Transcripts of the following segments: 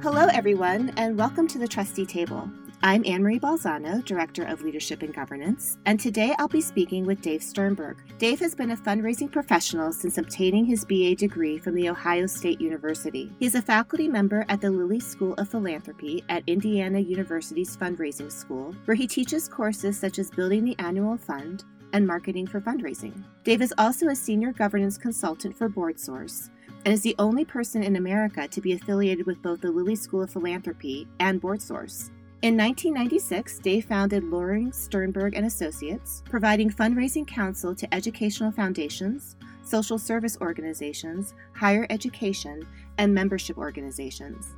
Hello, everyone, and welcome to the Trustee Table. I'm Anne-Marie Balzano, Director of Leadership and Governance, and today I'll be speaking with Dave Sternberg. Dave has been a fundraising professional since obtaining his BA degree from The Ohio State University. He's a faculty member at the Lilly School of Philanthropy at Indiana University's Fundraising School, where he teaches courses such as Building the Annual Fund and Marketing for Fundraising. Dave is also a senior governance consultant for BoardSource, and is the only person in America to be affiliated with both the Lilly School of Philanthropy and BoardSource. In 1996, Dave founded Loring, Sternberg and Associates, providing fundraising counsel to educational foundations, social service organizations, higher education, and membership organizations.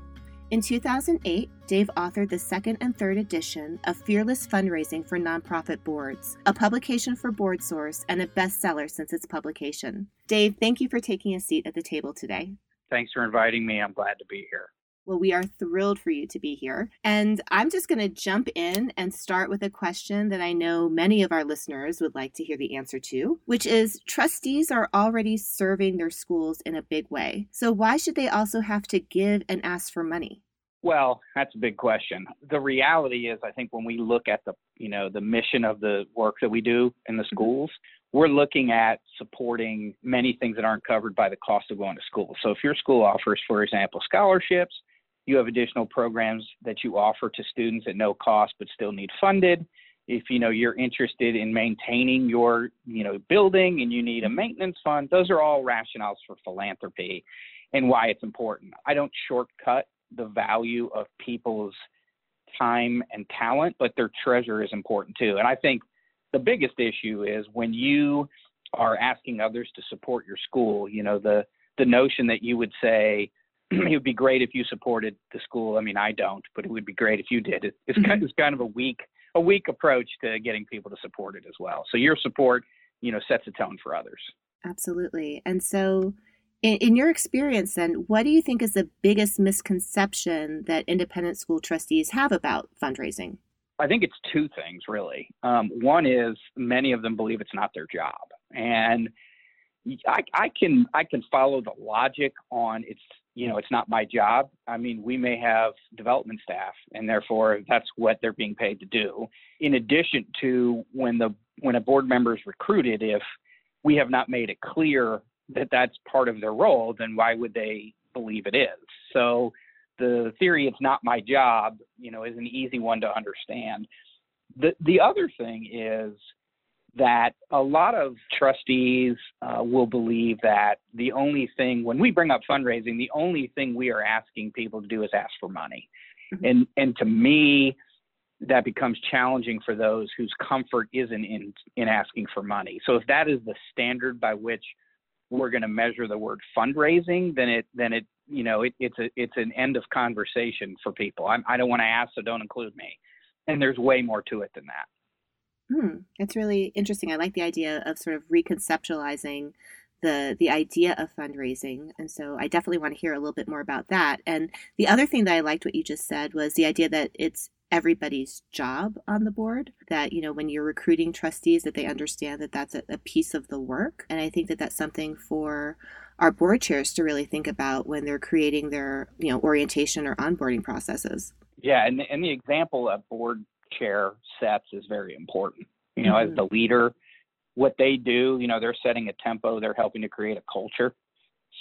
In 2008, Dave authored the second and third edition of Fearless Fundraising for Nonprofit Boards, a publication for BoardSource and a bestseller since its publication. Dave, thank you for taking a seat at the table today. Thanks for inviting me. I'm glad to be here. Well, we are thrilled for you to be here. And I'm just going to jump in and start with a question that I know many of our listeners would like to hear the answer to, which is trustees are already serving their schools in a big way. So why should they also have to give and ask for money? Well, that's a big question. The reality is, I think when we look at the mission of the work that we do in the schools, we're looking at supporting many things that aren't covered by the cost of going to school. So if your school offers, for example, scholarships, you have additional programs that you offer to students at no cost but still need funded. If you're interested in maintaining your building and you need a maintenance fund, those are all rationales for philanthropy and why it's important. I don't shortcut the value of people's time and talent, but their treasure is important too. And I think the biggest issue is when you are asking others to support your school, the notion that you would say, it would be great if you supported the school. I mean, I don't, but it would be great if you did. It's kind of a weak approach to getting people to support it as well. So your support, sets a tone for others. Absolutely. And so in your experience then, what do you think is the biggest misconception that independent school trustees have about fundraising? I think it's two things, really. One is many of them believe it's not their job. And I can follow the logic on it's not my job. I mean, we may have development staff, and therefore that's what they're being paid to do. In addition to when a board member is recruited, if we have not made it clear that that's part of their role, then why would they believe it is? So the theory it's not my job, is an easy one to understand. The other thing is that a lot of trustees will believe that the only thing, when we bring up fundraising, the only thing we are asking people to do is ask for money. Mm-hmm. And to me, that becomes challenging for those whose comfort isn't in asking for money. So if that is the standard by which we're going to measure the word fundraising, then it's an end of conversation for people. I don't want to ask, so don't include me. And there's way more to it than that. That's really interesting. I like the idea of sort of reconceptualizing the idea of fundraising. And so I definitely want to hear a little bit more about that. And the other thing that I liked what you just said was the idea that it's everybody's job on the board, that, when you're recruiting trustees, that they understand that that's a piece of the work. And I think that that's something for our board chairs to really think about when they're creating their, orientation or onboarding processes. Yeah. And the example of board chair sets is very important. Mm-hmm. As the leader, what they do, they're setting a tempo, they're helping to create a culture.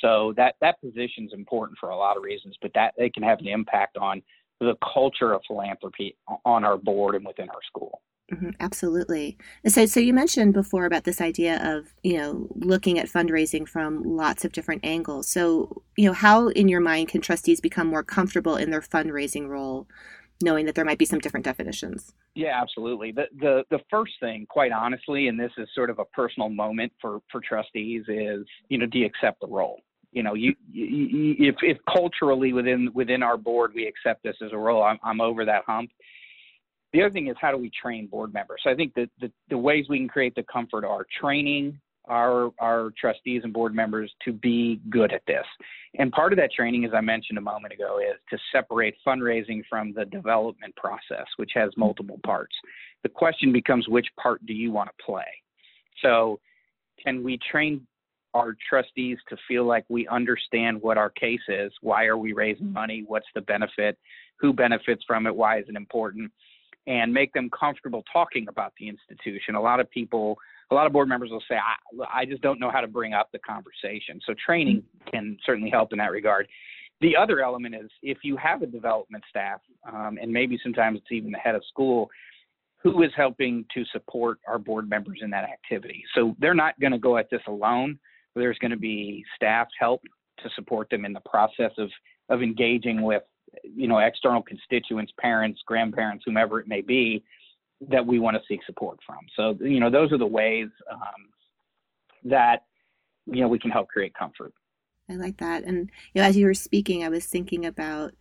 So that position's important for a lot of reasons, but that they can have an impact on the culture of philanthropy on our board and within our school. Mm-hmm, absolutely. So you mentioned before about this idea of, looking at fundraising from lots of different angles. So, how in your mind can trustees become more comfortable in their fundraising role, knowing that there might be some different definitions? Yeah, absolutely. The first thing, quite honestly, and this is sort of a personal moment for trustees, is, do you accept the role? If culturally within our board, we accept this as a role, I'm over that hump. The other thing is, how do we train board members? So I think that the ways we can create the comfort are training our trustees and board members to be good at this. And part of that training, as I mentioned a moment ago, is to separate fundraising from the development process, which has multiple parts. The question becomes, which part do you want to play? So can we train our trustees to feel like we understand what our case is. Why are we raising money? What's the benefit? Who benefits from it? Why is it important? And make them comfortable talking about the institution. A lot of people, a lot of board members will say, I just don't know how to bring up the conversation. So training can certainly help in that regard. The other element is if you have a development staff, and maybe sometimes it's even the head of school, who is helping to support our board members in that activity. So they're not going to go at this alone. There's going to be staff help to support them in the process of engaging with, you know, external constituents, parents, grandparents, whomever it may be, that we want to seek support from. So, you know, those are the ways that, you know, we can help create comfort. I like that. And, you know, as you were speaking, I was thinking about,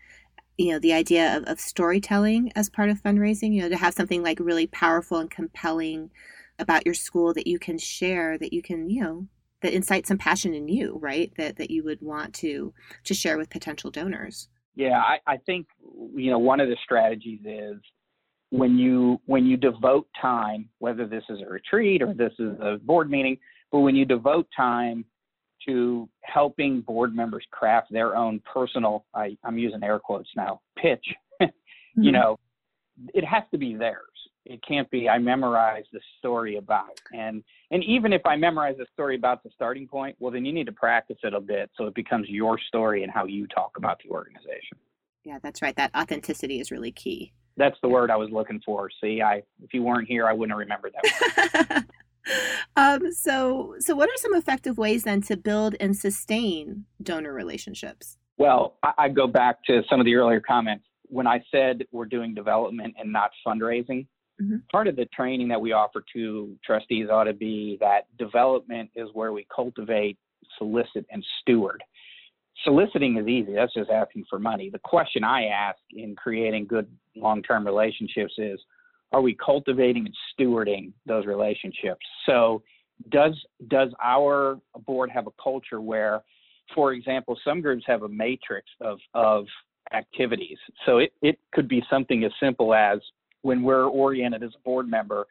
you know, the idea of storytelling as part of fundraising, you know, to have something like really powerful and compelling about your school that you can share, that you can, you know, that incites some passion in you, right? That you would want to share with potential donors. Yeah, I think, you know, one of the strategies is when you devote time, whether this is a retreat or this is a board meeting, but when you devote time to helping board members craft their own personal, I'm using air quotes now, pitch, mm-hmm. you know, it has to be theirs. It can't be, I memorized the story about. And even if I memorize the story about the starting point, well, then you need to practice it a bit so it becomes your story and how you talk about the organization. Yeah, that's right. That authenticity is really key. That's the word I was looking for. See, if you weren't here, I wouldn't have remembered that word. So what are some effective ways then to build and sustain donor relationships? Well, I go back to some of the earlier comments. When I said we're doing development and not fundraising, mm-hmm. part of the training that we offer to trustees ought to be that development is where we cultivate, solicit, and steward. Soliciting is easy. That's just asking for money. The question I ask in creating good long-term relationships is, are we cultivating and stewarding those relationships? So does our board have a culture where, for example, some groups have a matrix of activities. So it could be something as simple as, when we're oriented as a board member,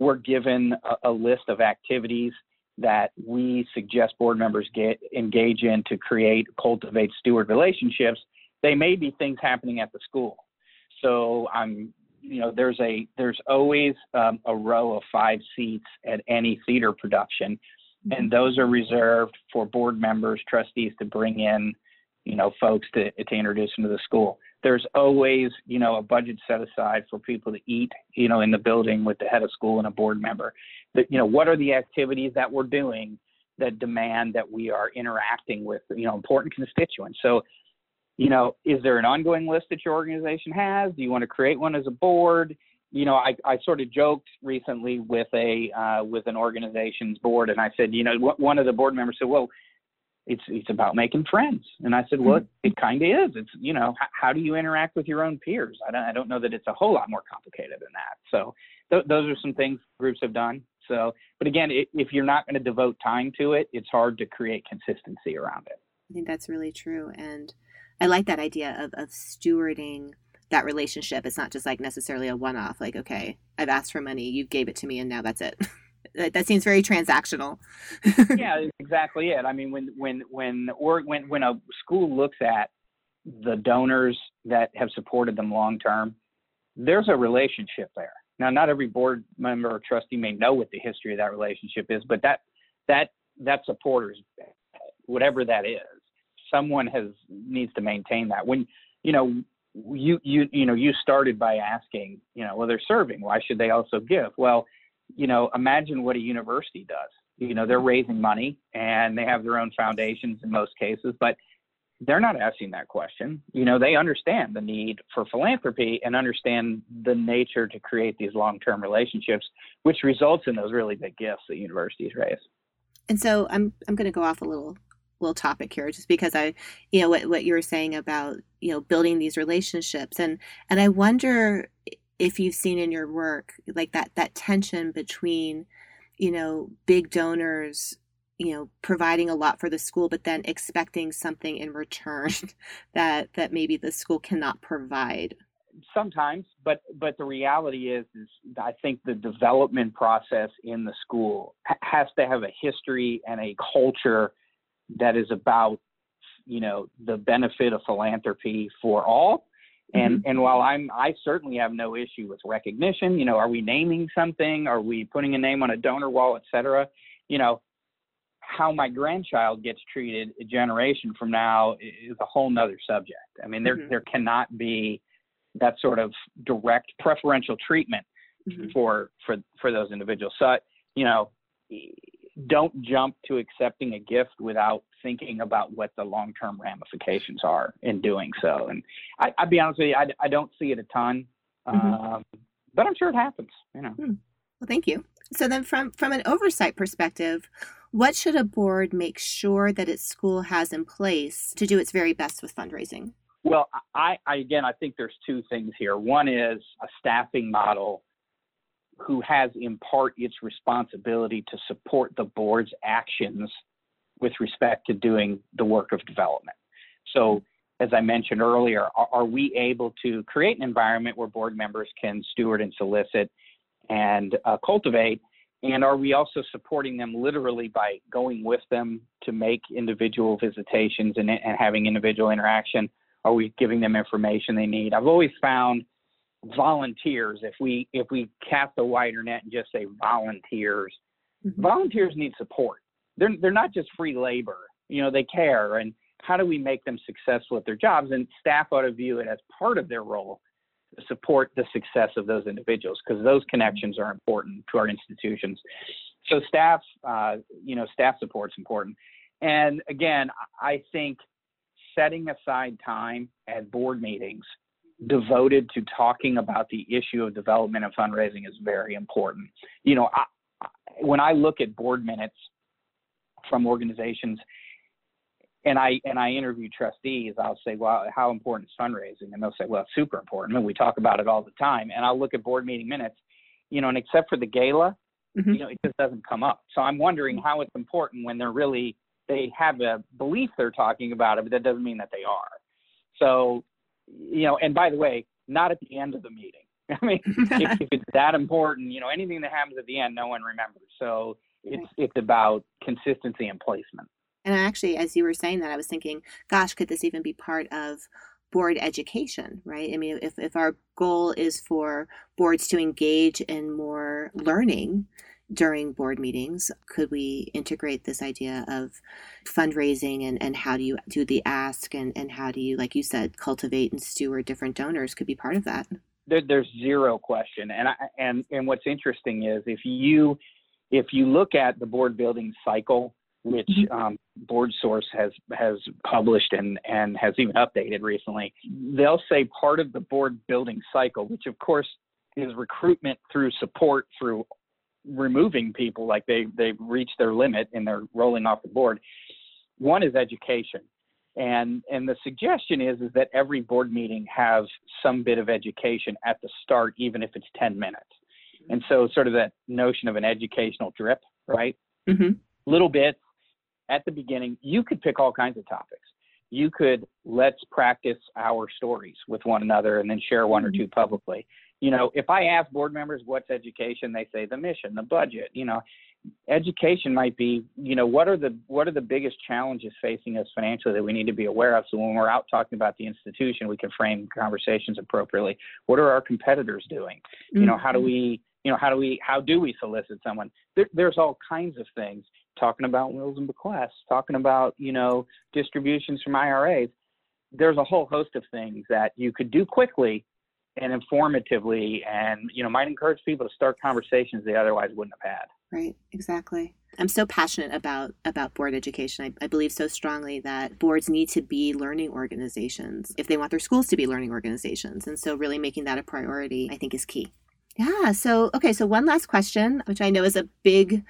we're given a list of activities that we suggest board members engage in to create, cultivate, steward relationships. They may be things happening at the school. So there's always a row of 5 seats at any theater production, and those are reserved for board members, trustees to bring in, you know, folks to introduce them to the school. There's always, you know, a budget set aside for people to eat, you know, in the building with the head of school and a board member. That, you know, what are the activities that we're doing that demand that we are interacting with, you know, important constituents? So, you know, is there an ongoing list that your organization has? Do you want to create one as a board? You know, I sort of joked recently with an organization's board, and I said, you know, one of the board members said, well, it's about making friends. And I said, well, it kind of is. It's, you know, how do you interact with your own peers? I don't know that it's a whole lot more complicated than that. So those are some things groups have done. So, but again, if you're not going to devote time to it, it's hard to create consistency around it. I think that's really true. And I like that idea of stewarding that relationship. It's not just like necessarily a one-off, like, okay, I've asked for money, you gave it to me, and now that's it. That seems very transactional. Yeah, exactly it. I mean, when a school looks at the donors that have supported them long term, there's a relationship there. Now, not every board member or trustee may know what the history of that relationship is, but that supporters, whatever that is, someone needs to maintain that. When you started by asking, you know, well, they're serving, why should they also give? Well, you know, imagine what a university does. You know, they're raising money and they have their own foundations in most cases, but they're not asking that question. You know, they understand the need for philanthropy and understand the nature to create these long-term relationships, which results in those really big gifts that universities raise. And so I'm going to go off a little topic here, just because you know, what you were saying about, you know, building these relationships. And I wonder if you've seen in your work, like that tension between, you know, big donors, you know, providing a lot for the school, but then expecting something in return that maybe the school cannot provide. Sometimes, but the reality is I think the development process in the school has to have a history and a culture that is about, you know, the benefit of philanthropy for all. And mm-hmm. and while I certainly have no issue with recognition, you know, are we naming something? Are we putting a name on a donor wall, et cetera? You know, how my grandchild gets treated a generation from now is a whole nother subject. I mean, there mm-hmm. there cannot be that sort of direct preferential treatment mm-hmm. for those individuals. So, you know, don't jump to accepting a gift without thinking about what the long-term ramifications are in doing so. And I'd be honest with you, I don't see it a ton, mm-hmm. But I'm sure it happens, you know. Hmm. Well, thank you. So then from an oversight perspective, what should a board make sure that its school has in place to do its very best with fundraising? Well, I think there's two things here. One is a staffing model who has in part its responsibility to support the board's actions with respect to doing the work of development. So, as I mentioned earlier, are we able to create an environment where board members can steward and solicit and cultivate? And are we also supporting them literally by going with them to make individual visitations and having individual interaction? Are we giving them information they need? I've always found volunteers, if we cast a wider net and just say volunteers, mm-hmm. volunteers need support. They're not just free labor, you know, they care. And how do we make them successful at their jobs? And staff ought to view it as part of their role to support the success of those individuals, because those connections are important to our institutions. So staff support's important. And again, I think setting aside time at board meetings devoted to talking about the issue of development and fundraising is very important. You know, when I look at board minutes from organizations and I interview trustees, I'll say, well, how important is fundraising? And they'll say, well, it's super important. And we talk about it all the time. And I'll look at board meeting minutes, you know, and except for the gala, mm-hmm. you know, it just doesn't come up. So I'm wondering how it's important when they have a belief they're talking about it, but that doesn't mean that they are. So, you know, and by the way, not at the end of the meeting. I mean, if it's that important, you know, anything that happens at the end, no one remembers. So it's about consistency and placement. And actually, as you were saying that, I was thinking, gosh, could this even be part of board education, right? I mean, if our goal is for boards to engage in more learning during board meetings, could we integrate this idea of fundraising and how do you do the ask and how do you, like you said, cultivate and steward different donors could be part of that? There's zero question. And what's interesting is if you look at the board building cycle, which BoardSource has published and has even updated recently, they'll say part of the board building cycle, which of course is recruitment through support, through removing people like they've reached their limit and they're rolling off the board. One is education. And the suggestion is that every board meeting have some bit of education at the start, even if it's 10 minutes. And so sort of that notion of an educational drip, right? Mm-hmm. Little bits at the beginning. You could pick all kinds of topics. You could, let's practice our stories with one another and then share one or two publicly. You know, if I ask board members what's education, they say the mission, the budget. You know, education might be, you know, what are the biggest challenges facing us financially that we need to be aware of? So when we're out talking about the institution, we can frame conversations appropriately. What are our competitors doing? You know, how do we solicit someone? There's all kinds of things, talking about wills and bequests, talking about, you know, distributions from IRAs. There's a whole host of things that you could do quickly and informatively, and, you know, might encourage people to start conversations they otherwise wouldn't have had. Right, exactly. I'm so passionate about board education. I believe so strongly that boards need to be learning organizations if they want their schools to be learning organizations. And so really making that a priority, I think, is key. Yeah. So, okay. So one last question, which I know is a big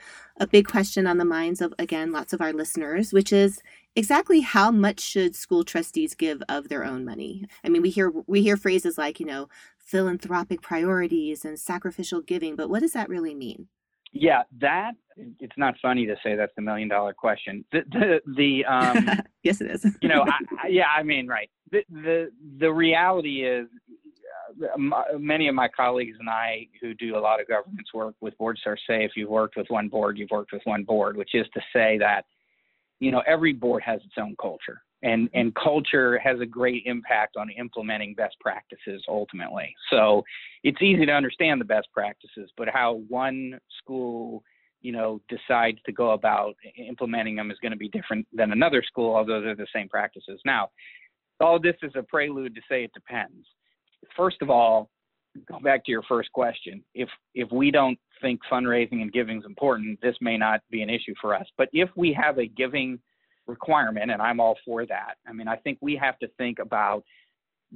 question on the minds of, again, lots of our listeners, which is exactly how much should school trustees give of their own money? I mean, we hear phrases like, you know, philanthropic priorities and sacrificial giving, but what does that really mean? Yeah, that it's not funny to say that's the $1 million question. Yes, it is. You know, I mean, right. The reality is, many of my colleagues and I who do a lot of governance work with BoardSource say, if you've worked with one board, you've worked with one board, which is to say that, you know, every board has its own culture, and culture has a great impact on implementing best practices ultimately. So it's easy to understand the best practices, but how one school, you know, decides to go about implementing them is going to be different than another school, although they're the same practices. Now, all this is a prelude to say it depends. First of all, go back to your first question. If we don't think fundraising and giving is important, this may not be an issue for us. But if we have a giving requirement, and I'm all for that, I mean, I think we have to think about,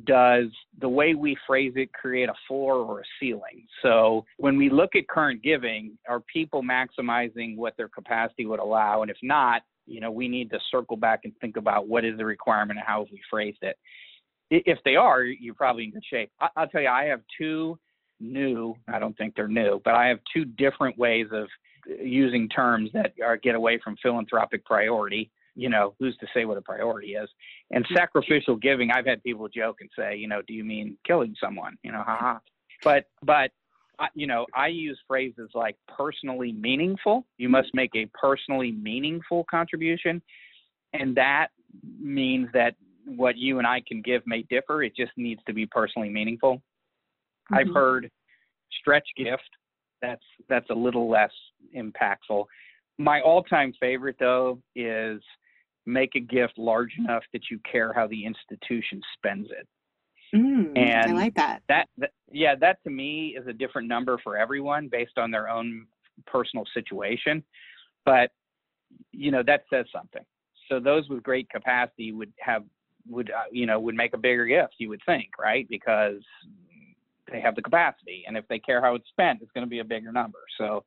does the way we phrase it create a floor or a ceiling? So when we look at current giving, are people maximizing what their capacity would allow? And if not, you know, we need to circle back and think about what is the requirement and how have we phrased it. If they are, you're probably in good shape. I'll tell you, I have two new, I don't think they're new, but I have two different ways of using terms that are get away from philanthropic priority. You know, who's to say what a priority is? And sacrificial giving, I've had people joke and say, you know, do you mean killing someone? You know, haha. But you know, I use phrases like personally meaningful. You must make a personally meaningful contribution. And that means that what you and I can give may differ. It just needs to be personally meaningful. Mm-hmm. I've heard stretch gift. That's a little less impactful. My all-time favorite, though, is make a gift large enough that you care how the institution spends it. And I like that. That to me is a different number for everyone based on their own personal situation. But, you know, that says something. So those with great capacity would make a bigger gift, you would think, right? Because they have the capacity. And if they care how it's spent, it's going to be a bigger number. So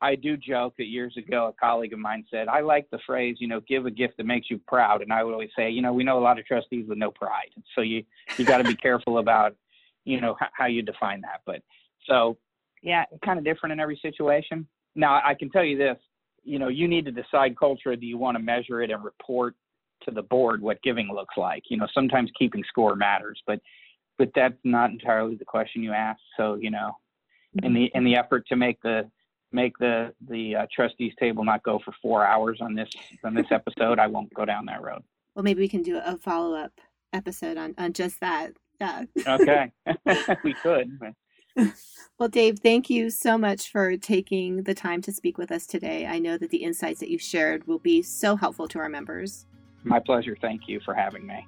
I do joke that years ago, a colleague of mine said, I like the phrase, you know, give a gift that makes you proud. And I would always say, you know, we know a lot of trustees with no pride. So you got to be careful about, you know, how you define that. But so, yeah, kind of different in every situation. Now, I can tell you this, you know, you need to decide culture. Do you want to measure it and report to the board what giving looks like? You know, sometimes keeping score matters, but that's not entirely the question you asked. So, you know, in the effort to make the trustees table not go for 4 hours on this episode, I won't go down that road. Well, maybe we can do a follow-up episode on just that. Yeah. Okay. We could. Well, Dave, thank you so much for taking the time to speak with us today. I know that the insights that you shared will be so helpful to our members. My pleasure. Thank you for having me.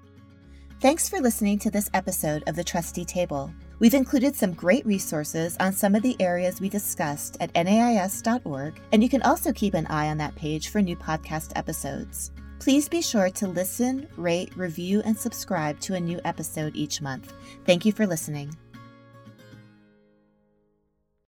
Thanks for listening to this episode of The Trustee Table. We've included some great resources on some of the areas we discussed at nais.org, and you can also keep an eye on that page for new podcast episodes. Please be sure to listen, rate, review, and subscribe to a new episode each month. Thank you for listening.